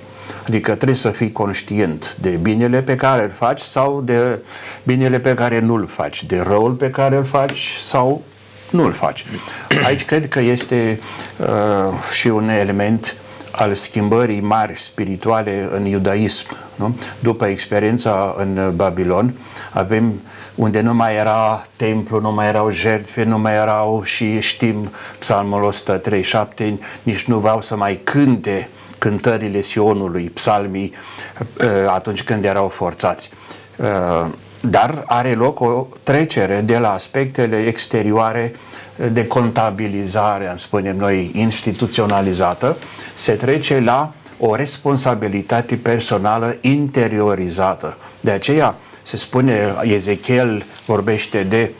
Adică trebuie să fii conștient de binele pe care îl faci sau de binele pe care nu îl faci, de răul pe care îl faci sau nu îl faci. Aici cred că este și un element al schimbării mari spirituale în iudaism. Nu? După experiența în Babilon, avem unde nu mai era templu, nu mai erau jertfe, nu mai erau, și știm Psalmul 137, nici nu vreau să mai cânte cântările Sionului, psalmii, atunci când erau forțați. Dar are loc o trecere de la aspectele exterioare de contabilizare, am spunem noi, instituționalizată, se trece la o responsabilitate personală interiorizată. De aceea se spune, Ezechiel vorbește de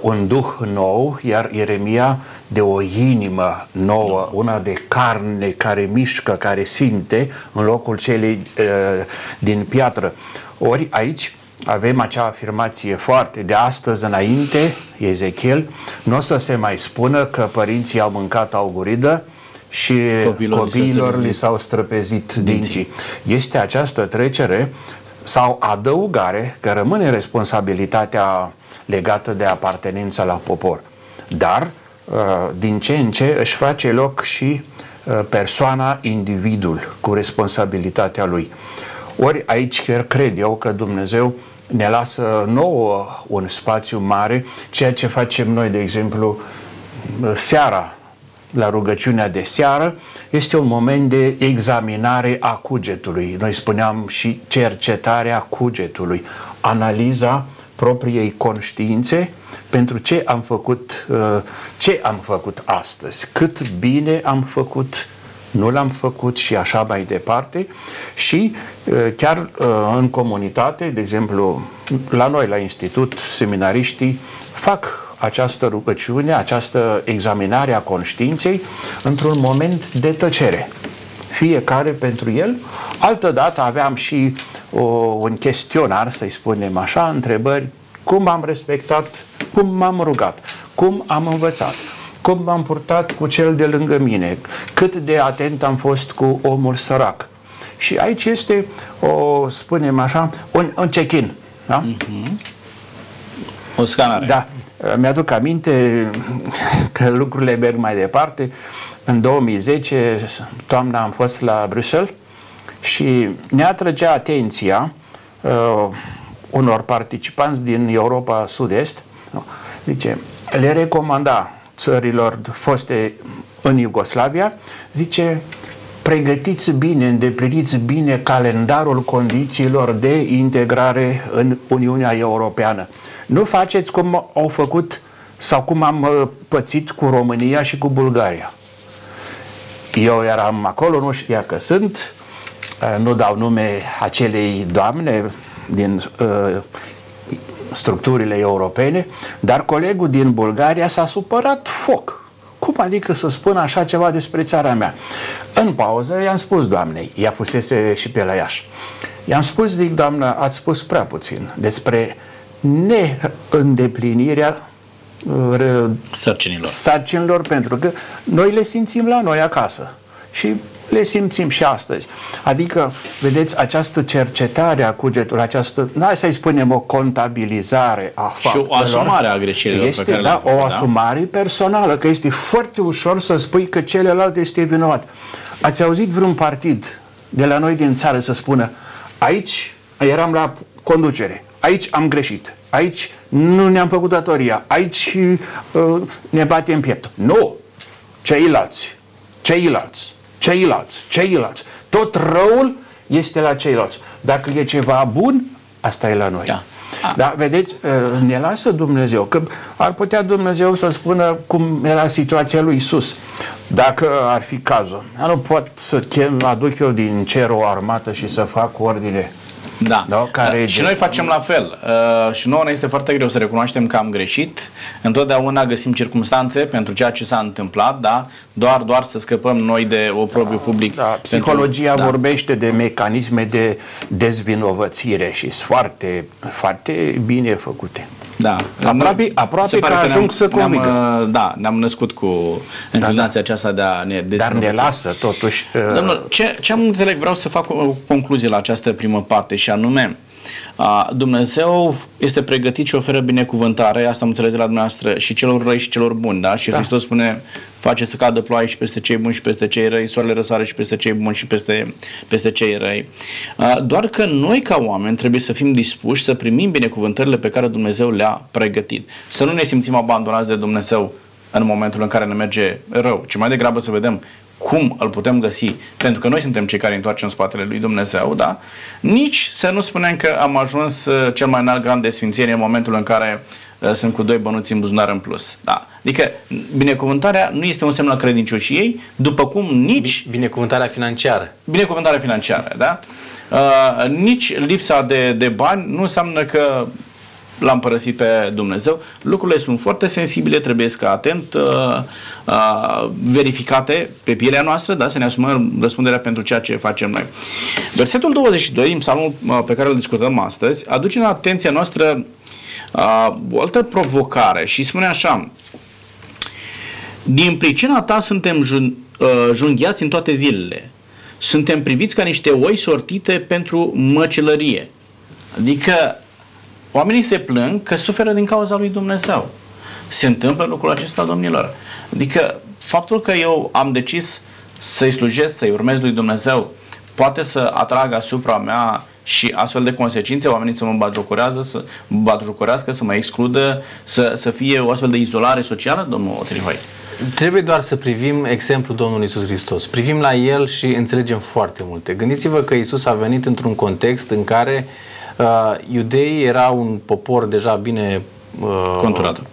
un duh nou, iar Ieremia de o inimă nouă, una de carne care mișcă, care simte, în locul celei din piatră. Ori aici avem acea afirmație foarte de astăzi înainte, Ezechiel, nu o să se mai spună că părinții au mâncat auguridă și copiilor li s-au străpezit dinții. Este această trecere sau adăugare, că rămâne responsabilitatea legată de apartenența la popor. Dar din ce în ce își face loc și persoana, individul, cu responsabilitatea lui. Ori aici chiar cred eu că Dumnezeu ne lasă nouă un spațiu mare, ceea ce facem noi, de exemplu, seara, la rugăciunea de seară, este un moment de examinare a cugetului. Noi spuneam și cercetarea cugetului, analiza propriei conștiințe pentru ce am făcut astăzi, cât bine am făcut, nu l-am făcut și așa mai departe. Și chiar în comunitate, de exemplu, la noi, la institut, seminariștii fac această rugăciune, această examinare a conștiinței într-un moment de tăcere. Fiecare pentru el. Altădată aveam și un chestionar, să-i spunem așa, întrebări: cum am respectat, cum m-am rugat, cum am învățat, cum m-am purtat cu cel de lângă mine, cât de atent am fost cu omul sărac. Și aici este, o spunem așa, un check-in. Da? O scanare. Da. Mi-aduc aminte că lucrurile merg mai departe. În 2010, toamna, am fost la Bruxelles și ne atrăgea atenția unor participanți din Europa Sud-Est. Zice, le recomanda țărilor foste în Iugoslavia, zice, pregătiți bine, îndepliniți bine calendarul condițiilor de integrare în Uniunea Europeană. Nu faceți cum au făcut sau cum am pățit cu România și cu Bulgaria. Eu eram acolo, nu știa că sunt, nu dau nume acelei doamne din structurile europene, dar colegul din Bulgaria s-a supărat foc. Cum adică să spun așa ceva despre țara mea? În pauză i-am spus doamnei, ea fusese și pe la Iași, i-am spus, zic, doamnă, ați spus prea puțin despre neîndeplinirea sarcinilor, pentru că noi le simțim la noi acasă și le simțim și astăzi. Adică, vedeți, această cercetare a cugetului, această, hai să-i spunem, o contabilizare a faptelor. Și o asumare a greșelilor. Este, pe care o asumare personală, că este foarte ușor să spui că celălalt este vinovat. Ați auzit vreun partid de la noi din țară să spună, aici eram la conducere, aici am greșit, aici nu ne-am făcut datoria, aici ne bate în piept. Nu! Ceilalți, ceilalți, ceilalți, ceilalți. Tot răul este la ceilalți. Dacă e ceva bun, asta e la noi. Da. Da, vedeți, ne lasă Dumnezeu, că ar putea Dumnezeu să spună cum era situația lui Iisus, dacă ar fi cazul. Nu pot să aduc eu din cer o armată și să fac ordine. Da. Da, care și noi facem la fel. Și nouă ne este foarte greu să recunoaștem că am greșit. Întotdeauna găsim circumstanțe pentru ceea ce s-a întâmplat, da? Doar să scăpăm noi de oprobiu public. Da. Psihologia vorbește de mecanisme de dezvinovățire și sunt foarte, foarte bine făcute. Da. Aproape că ajung să convingă. Da, ne-am născut cu înclinația aceasta de a ne dezvolta. Dar ne lasă totuși. Domnul, ce am înțeleg, vreau să fac o concluzie la această primă parte și anume, Dumnezeu este pregătit și oferă binecuvântare, asta am înțeles de la dumneavoastră, și celor răi și celor buni, da? Și Hristos spune, face să cadă ploaie și peste cei buni și peste cei răi, soarele răsare și peste cei buni și peste cei răi. Doar că noi ca oameni trebuie să fim dispuși să primim binecuvântările pe care Dumnezeu le-a pregătit. Să nu ne simțim abandonați de Dumnezeu în momentul în care ne merge rău, ci mai degrabă să vedem cum îl putem găsi, pentru că noi suntem cei care întoarcem spatele lui Dumnezeu, da? Nici să nu spunem că am ajuns cel mai înalt grad de sfințenie în momentul în care sunt cu 2 bănuți în buzunar în plus, da? Adică binecuvântarea nu este un semn al credincioșiei, după cum nici... Binecuvântarea financiară. Binecuvântarea financiară, da? Nici lipsa de bani nu înseamnă că l-am părăsit pe Dumnezeu. Lucrurile sunt foarte sensibile, trebuie să atent verificate pe pielea noastră, da? Să ne asumăm răspunderea pentru ceea ce facem noi. Versetul 22, în psalmul pe care îl discutăm astăzi, aduce în atenția noastră o altă provocare și spune așa: din pricina ta suntem junghiați în toate zilele, suntem priviți ca niște oi sortite pentru măcelărie. Adică oamenii se plâng că suferă din cauza lui Dumnezeu. Se întâmplă lucrul acesta, domnilor. Adică faptul că eu am decis să-i slujesc, să-i urmez lui Dumnezeu, poate să atragă asupra mea și astfel de consecințe, oamenii să mă batjocorească, să mă excludă, să fie o astfel de izolare socială, domnul Tilihoi. Trebuie doar să privim exemplul Domnului Iisus Hristos. Privim la El și înțelegem foarte multe. Gândiți-vă că Iisus a venit într-un context în care iudeii era un popor deja bine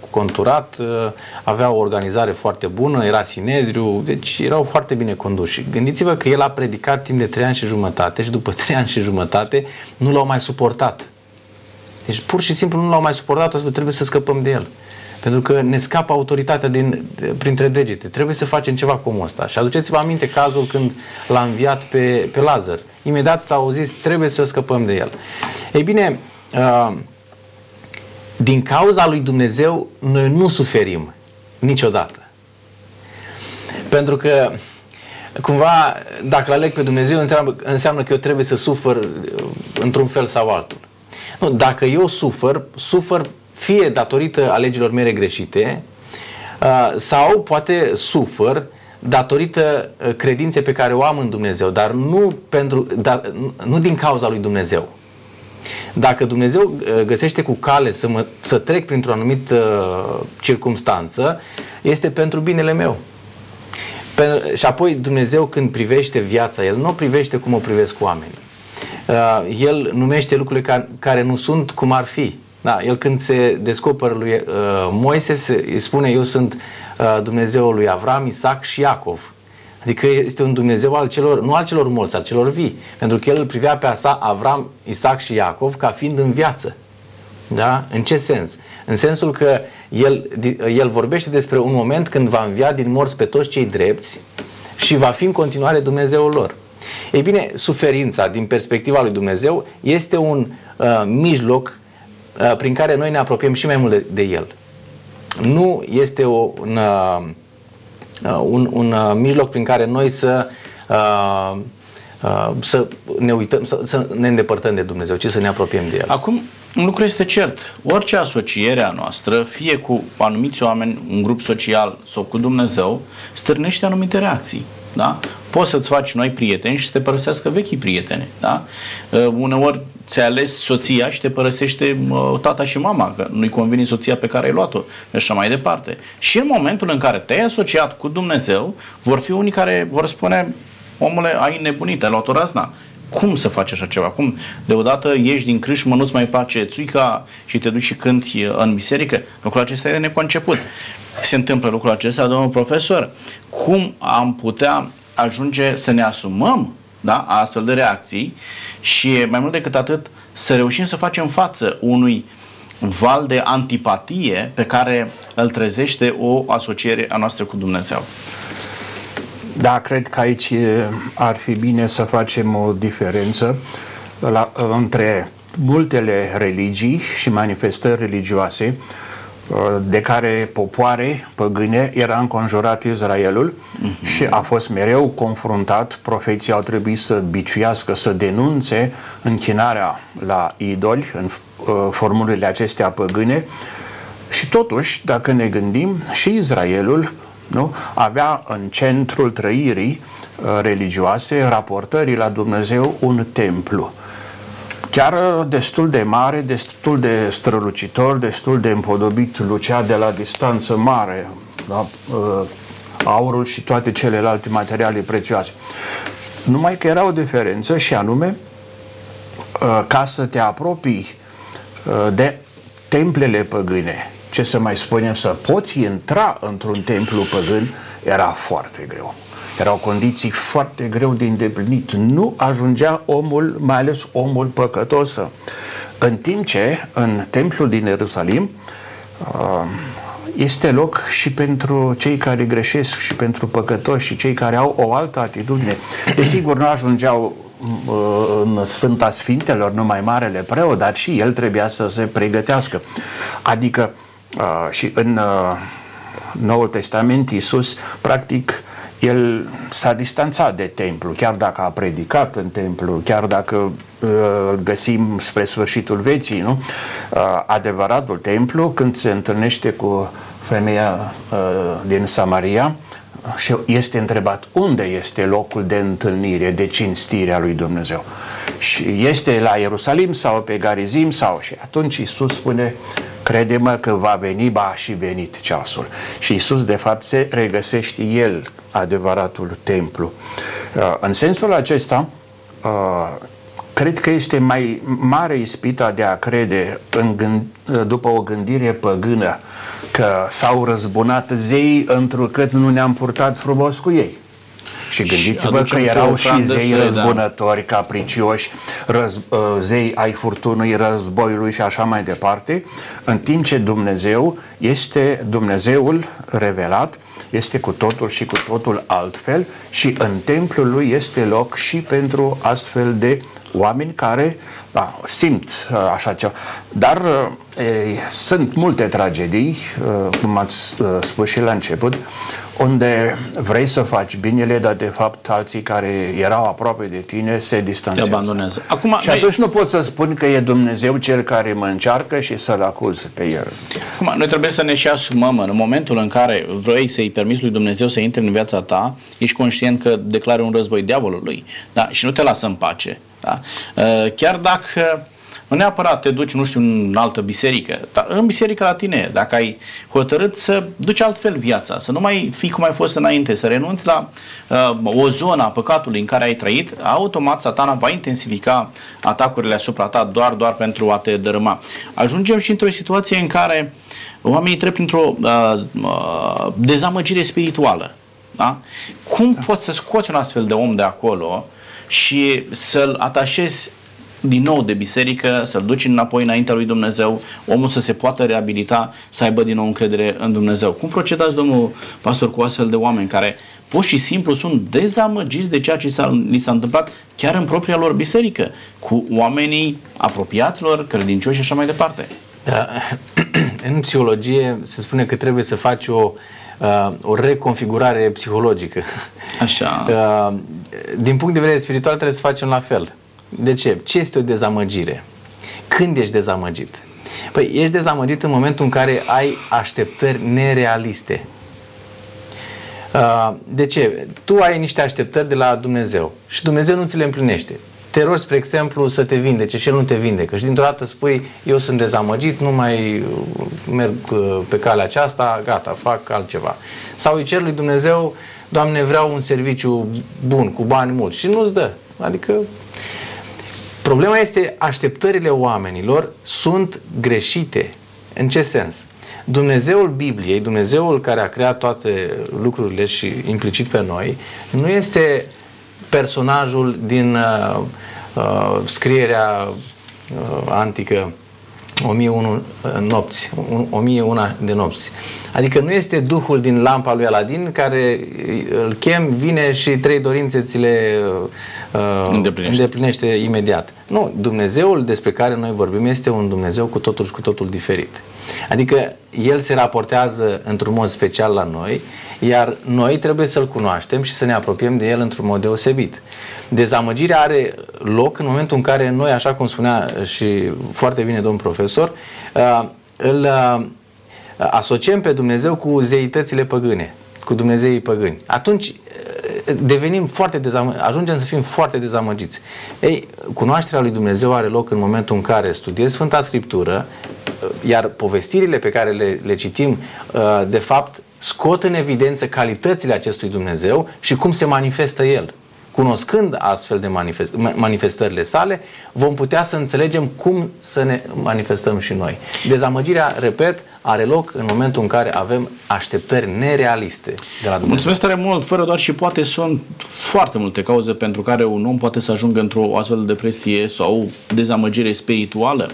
conturat, avea o organizare foarte bună, era sinedriu, deci erau foarte bine conduși. Gândiți-vă că el a predicat timp de 3 ani și jumătate și după 3 ani și jumătate nu l-au mai suportat. Deci pur și simplu nu l-au mai suportat, trebuie să scăpăm de el. Pentru că ne scapă autoritatea printre degete. Trebuie să facem ceva cu omul ăsta. Și aduceți-vă aminte cazul când l-a înviat pe Lazar. Imediat s-au zis, trebuie să scăpăm de el. Ei bine, din cauza lui Dumnezeu noi nu suferim niciodată. Pentru că cumva, dacă îl aleg pe Dumnezeu, înseamnă că eu trebuie să sufăr într-un fel sau altul. Nu, dacă eu sufăr fie datorită alegerilor mele greșite sau poate sufăr datorită credinței pe care o am în Dumnezeu, dar nu din cauza lui Dumnezeu. Dacă Dumnezeu găsește cu cale să trec printr-o anumită circumstanță, este pentru binele meu. Și apoi Dumnezeu, când privește viața, El nu o privește cum o privesc oamenii. El numește lucrurile care nu sunt cum ar fi. Da, el când se descoperă lui Moise, îi spune, eu sunt Dumnezeul lui Avram, Isaac și Iacov. Adică este un Dumnezeu nu al celor morți, al celor vii. Pentru că el îl privea pe Avram, Isaac și Iacov ca fiind în viață. Da? În ce sens? În sensul că el vorbește despre un moment când va învia din morți pe toți cei drepți și va fi în continuare Dumnezeul lor. Ei bine, suferința din perspectiva lui Dumnezeu este un mijloc prin care noi ne apropiem și mai mult de el. Nu este un mijloc prin care noi să ne uităm, să ne îndepărtăm de Dumnezeu, ci să ne apropiem de el. Acum, un lucru este cert. Orice asociere a noastră, fie cu anumiți oameni, un grup social sau cu Dumnezeu, stârnește anumite reacții. Da? Poți să-ți faci noi prieteni și să te părăsească vechii prieteni. Da? Uneori ți-ai ales soția și te părăsește tata și mama, că nu-i convine soția pe care ai luat-o, și așa mai departe. Și în momentul în care te-ai asociat cu Dumnezeu, vor fi unii care vor spune, omule, ai nebunit, ai luat o razna. Cum să faci așa ceva? Cum? Deodată ieși din crâșmă, nu-ți mai place țuica și te duci și cânti în biserică? Lucrul acesta e neconceput. Se întâmplă lucrul acesta, domnul profesor. Cum am putea ajunge să ne asumăm, da, astfel de reacții și mai mult decât atât să reușim să facem față unui val de antipatie pe care îl trezește o asociere a noastră cu Dumnezeu? Da, cred că aici ar fi bine să facem o diferență între multele religii și manifestări religioase de care popoare păgâne era înconjurat Israelul și a fost mereu confruntat. Profeții au trebuit să biciuiască, să denunțe închinarea la idoli în formulele acestea păgâne. Și totuși, dacă ne gândim, și Israelul, nu, avea în centrul trăirii religioase, raportării la Dumnezeu, un templu. Chiar destul de mare, destul de strălucitor, destul de împodobit, lucea de la distanță mare, da? Aurul și toate celelalte materiale prețioase. Numai că era o diferență și anume, ca să te apropii de templele păgâne, ce să mai spunem, să poți intra într-un templu păgân, era foarte greu. Erau condiții foarte greu de îndeplinit. Nu ajungea omul, mai ales omul păcătos. În timp ce în templul din Ierusalim este loc și pentru cei care greșesc și pentru păcătoși și cei care au o altă atitudine. Desigur, nu ajungeau în Sfânta Sfintelor numai marele preot, dar și el trebuia să se pregătească. Adică și în Noul Testament Iisus, practic, el s-a distanțat de templu, chiar dacă a predicat în templu, chiar dacă îl găsim spre sfârșitul vieții, nu? Adevăratul templu, când se întâlnește cu femeia din Samaria și este întrebat unde este locul de întâlnire, de cinstire a lui Dumnezeu. Și este la Ierusalim sau pe Garizim sau... Și atunci Iisus spune... Crede-mă că va veni, ba și venit ceasul. Și Iisus, de fapt, se regăsește el, adevăratul templu. În sensul acesta, cred că este mai mare ispita de a crede după o gândire păgână că s-au răzbunat zeii întrucât nu ne-am purtat frumos cu ei. Și gândiți-vă că erau și zei răzbunători, capricioși, zei ai furtunii, războiului și așa mai departe, în timp ce Dumnezeu este Dumnezeul revelat, este cu totul și cu totul altfel și în templul lui este loc și pentru astfel de oameni care simt așa ceva. Dar sunt multe tragedii, cum ați spus și la început, unde vrei să faci binele, dar de fapt alții care erau aproape de tine se distanțează. Te abandonează. Acum, și atunci nu pot să spun că e Dumnezeu cel care mă încearcă și să-l acuz pe el. Acum, noi trebuie să ne și asumăm. În momentul în care vrei să-i permiți lui Dumnezeu să intre în viața ta, ești conștient că declari un război diavolului, da? Și nu te lasă în pace. Da? Chiar dacă nu neapărat te duci, nu știu, în altă biserică, dar în biserica la tine, dacă ai hotărât să duci altfel viața, să nu mai fii cum ai fost înainte, să renunți la o zonă a păcatului în care ai trăit, automat satana va intensifica atacurile asupra ta doar pentru a te dărâma. Ajungem și într-o situație în care oamenii trec printr-o dezamăgire spirituală. Da? Cum poți să scoți un astfel de om de acolo și să-l atașezi din nou de biserică, să-l duci înapoi înaintea lui Dumnezeu, omul să se poată reabilita, să aibă din nou încredere în Dumnezeu? Cum procedați, domnul pastor, cu astfel de oameni care pur și simplu sunt dezamăgiți de ceea ce li s-a întâmplat chiar în propria lor biserică, cu oamenii apropiaților, credincioși și așa mai departe? Da. În psihologie se spune că trebuie să faci o reconfigurare psihologică. Așa. Din punct de vedere spiritual trebuie să facem la fel. De ce? Ce este o dezamăgire? Când ești dezamăgit? Păi ești dezamăgit în momentul în care ai așteptări nerealiste. De ce? Tu ai niște așteptări de la Dumnezeu și Dumnezeu nu ți le împlinește. Te rogi, spre exemplu, să te vindece și el nu te vindecă și dintr-o dată spui: eu sunt dezamăgit, nu mai merg pe calea aceasta, gata, fac altceva. Sau îi ceri lui Dumnezeu: Doamne, vreau un serviciu bun, cu bani mulți, și nu-ți dă. Adică problema este, așteptările oamenilor sunt greșite. În ce sens? Dumnezeul Bibliei, Dumnezeul care a creat toate lucrurile și implicit pe noi, nu este personajul din scrierea antică 1001 de nopți. Adică nu este duhul din lampa lui Aladin care îl chem, vine și trei dorințe ți le îndeplinește imediat. Nu, Dumnezeul despre care noi vorbim este un Dumnezeu cu totul și cu totul diferit. Adică El se raportează într-un mod special la noi, iar noi trebuie să-L cunoaștem și să ne apropiem de El într-un mod deosebit. Dezamăgirea are loc în momentul în care noi, așa cum spunea și foarte bine domnul profesor, îl asociem pe Dumnezeu cu zeitățile păgâne, cu dumnezeii păgâni. Atunci devenim foarte dezamăgiți, ajungem să fim foarte dezamăgiți. Ei, cunoașterea lui Dumnezeu are loc în momentul în care studiezi Sfânta Scriptură, iar povestirile pe care le citim, de fapt, scot în evidență calitățile acestui Dumnezeu și cum se manifestă El. Cunoscând astfel de manifestările sale, vom putea să înțelegem cum să ne manifestăm și noi. Dezamăgirea, repet, are loc în momentul în care avem așteptări nerealiste de la Dumnezeu. Mulțumesc tare mult, fără doar și poate sunt foarte multe cauze pentru care un om poate să ajungă într-o astfel de depresie sau dezamăgire spirituală.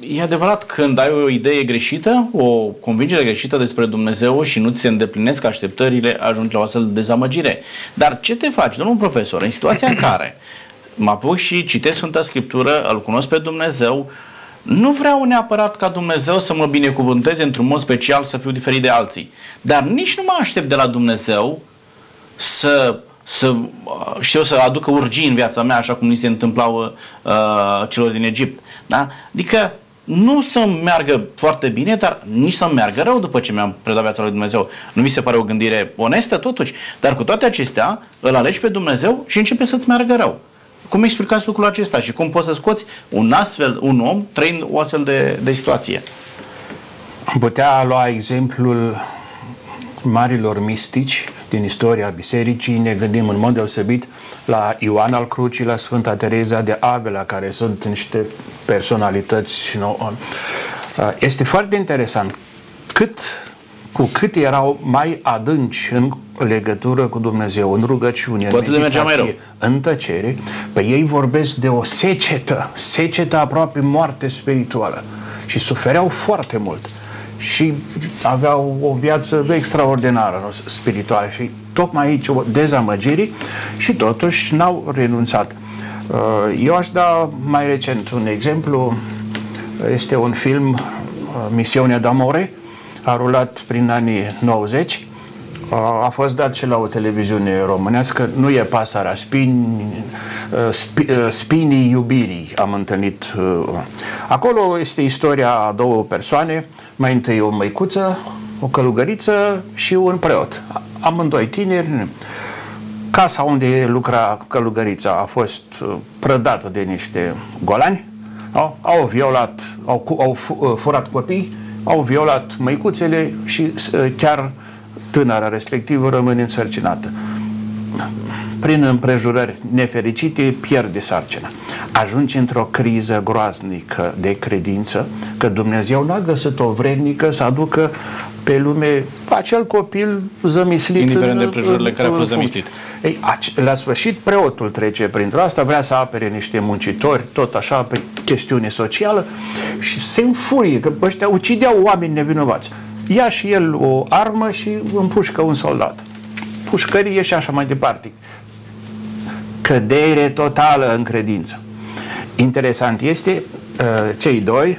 E adevărat, când ai o idee greșită, o convingere greșită despre Dumnezeu și nu ți se îndeplinesc așteptările, ajungi la o astfel de dezamăgire. Dar ce te faci, domnul profesor, în situația în care mă apuc și citesc Sfânta Scriptură, îl cunosc pe Dumnezeu, nu vreau neapărat ca Dumnezeu să mă binecuvânteze într-un mod special, să fiu diferit de alții. Dar nici nu mă aștept de la Dumnezeu să aducă urgii în viața mea, așa cum ni se întâmplau celor din Egipt. Da? Adică nu să-mi meargă foarte bine, dar nici să-mi meargă rău după ce mi-am predat viața lui Dumnezeu. Nu mi se pare o gândire onestă totuși, dar cu toate acestea îl alegi pe Dumnezeu și începe să-ți meargă rău. Cum explicați lucrul acesta și cum poți să scoți un om trăind o astfel de situație? Am putea lua exemplul marilor mistici din istoria bisericii, ne gândim în mod deosebit la Ioan al Crucii, la Sfânta Tereza de Avila, care sunt niște personalități. Nu? Este foarte interesant cu cât erau mai adânci în legătură cu Dumnezeu, în rugăciune, în meditație, în tăcere, pe ei vorbesc de o secetă aproape moarte spirituală și sufereau foarte mult și aveau o viață extraordinară spirituală și tocmai aici o dezamăgire și totuși n-au renunțat. Eu aș da mai recent un exemplu, este un film, Misiunea de Amore, a rulat prin anii 90, a fost dat și la o televiziune românească, nu e pasărea, spinii iubirii am întâlnit. Acolo este istoria a două persoane, mai întâi o măicuță, o călugăriță și un preot. Amândoi tineri. Casa unde lucra călugărița a fost prădată de niște golani, au violat, au furat copii, au violat măicuțele și chiar tânăra respectivă rămâne însărcinată. Prin împrejurări nefericite pierde sarcina. Ajunge într-o criză groaznică de credință că Dumnezeu n-a găsit-o vrednică să aducă pe lume acel copil zămislit. Indiferent de împrejurile care a fost zămislit. Ei, la sfârșit preotul trece printr-o asta, vrea să apere niște muncitori, tot așa, pe chestiune socială și se înfurie că ăștia ucideau oameni nevinovați. Ia și el o armă și împușcă un soldat. Pușcărie și așa mai departe. Cădere totală în credință. Interesant este cei doi,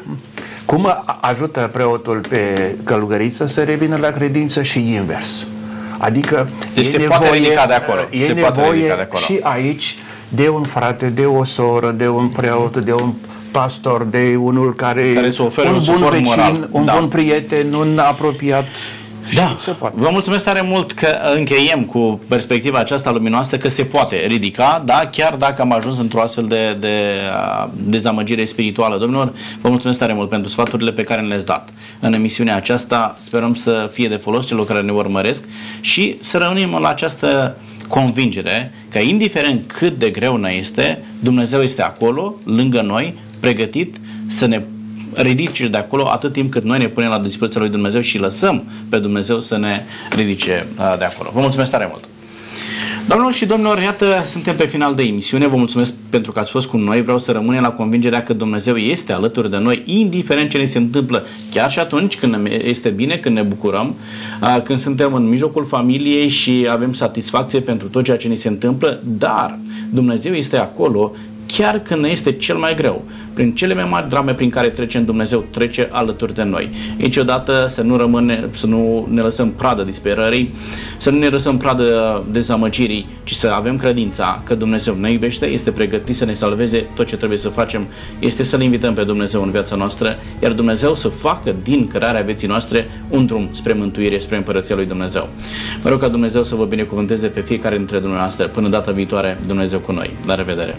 cum ajută preotul pe călugăriță să revină la credință și invers. Adică deci se poate ridica de acolo. Și aici de un frate, de o soră, de un preot, de un pastor, de unul care să ofere un bun vecin, moral. un bun prieten, un apropiat. Da, vă mulțumesc tare mult că încheiem cu perspectiva aceasta luminoasă că se poate ridica, da, chiar dacă am ajuns într-o astfel de dezamăgire spirituală. Domnilor, vă mulțumesc tare mult pentru sfaturile pe care le-ați dat în emisiunea aceasta. Sperăm să fie de folos celor care ne urmăresc și să rămânem la această convingere că indiferent cât de greu ne este, Dumnezeu este acolo, lângă noi, pregătit să ne ridice de acolo atât timp cât noi ne punem la dispoziția lui Dumnezeu și lăsăm pe Dumnezeu să ne ridice de acolo. Vă mulțumesc tare mult! Doamnelor și domnilor, iată, suntem pe final de emisiune. Vă mulțumesc pentru că ați fost cu noi. Vreau să rămânem la convingerea că Dumnezeu este alături de noi, indiferent ce ne se întâmplă, chiar și atunci când este bine, când ne bucurăm, când suntem în mijlocul familiei și avem satisfacție pentru tot ceea ce ne se întâmplă, dar Dumnezeu este acolo chiar când ne este cel mai greu. Prin cele mai mari drame prin care trecem, Dumnezeu trece alături de noi. Niciodată să nu ne lăsăm pradă disperării, să nu ne lăsăm pradă dezamăgirii, ci să avem credința că Dumnezeu ne iubește, este pregătit să ne salveze. Tot ce trebuie să facem este să-L invităm pe Dumnezeu în viața noastră, iar Dumnezeu să facă din cărarea vieții noastre un drum spre mântuire, spre Împărăția lui Dumnezeu. Mă rog ca Dumnezeu să vă binecuvânteze pe fiecare dintre dumneavoastră. Până data viitoare, Dumnezeu cu noi. La revedere!